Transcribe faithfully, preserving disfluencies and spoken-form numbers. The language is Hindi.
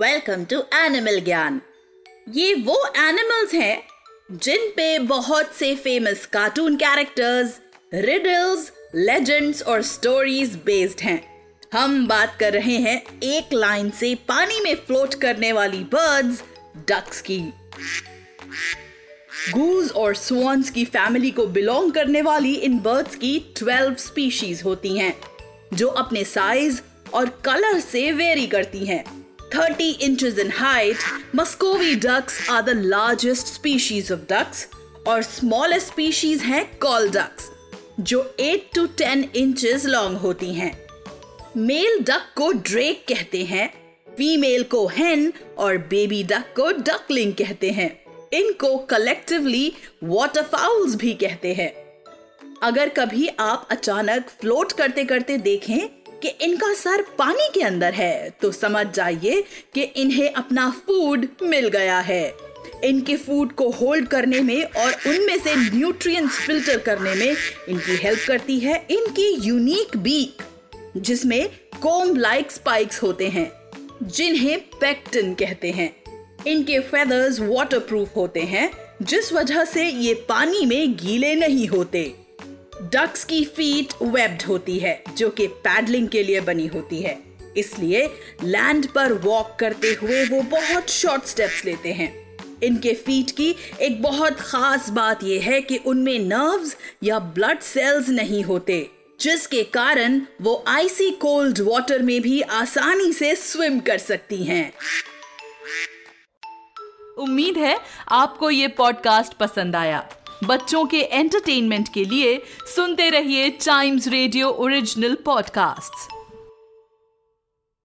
वेलकम टू एनिमल ज्ञान। ये वो एनिमल्स हैं जिन पे बहुत से famous cartoon characters, riddles, legends और स्टोरीज बेस्ड हैं। हम बात कर रहे हैं एक लाइन से पानी में फ्लोट करने वाली बर्ड्स डक्स की। गूज और स्वान्स की फैमिली को बिलोंग करने वाली इन बर्ड्स की बारह स्पीशीज होती हैं, जो अपने साइज और कलर से वेरी करती हैं। thirty inches in height, Muscovy ducks are the largest species of ducks और smallest species हैं call ducks, जो eight to ten inches long होती हैं। मेल डक को ड्रेक कहते हैं, फीमेल को हेन और बेबी डक को डकलिंग कहते हैं। इनको कलेक्टिवली वाटरफाउल्स भी कहते हैं। अगर कभी आप अचानक फ्लोट करते करते देखें कि इनका सर पानी के अंदर है, तो समझ जाइए कि इन्हें अपना फूड मिल गया है। इनके फूड को होल्ड करने में और उनमें से न्यूट्रिएंट्स फिल्टर करने में इनकी हेल्प करती है इनकी यूनिक बीक, जिसमें कोम लाइक स्पाइक्स होते हैं, जिन्हें पेक्टिन कहते हैं। इनके फेदर्स वाटरप्रूफ होते हैं, जिस वजह से ये पानी में गीले नहीं होते। डक्स की फीट वेब्ड होती है, जो कि पैडलिंग के लिए बनी होती है, इसलिए लैंड पर वॉक करते हुए वो बहुत शॉर्ट स्टेप्स लेते हैं। इनके फीट की एक बहुत खास बात यह है कि उनमें नर्व्स या ब्लड सेल्स नहीं होते, जिसके कारण वो आइसी कोल्ड वाटर में भी आसानी से स्विम कर सकती हैं। उम्मीद है आपको ये पॉडकास्ट पसंद आया। बच्चों के एंटरटेनमेंट के लिए सुनते रहिए टाइम्स रेडियो ओरिजिनल पॉडकास्ट्स।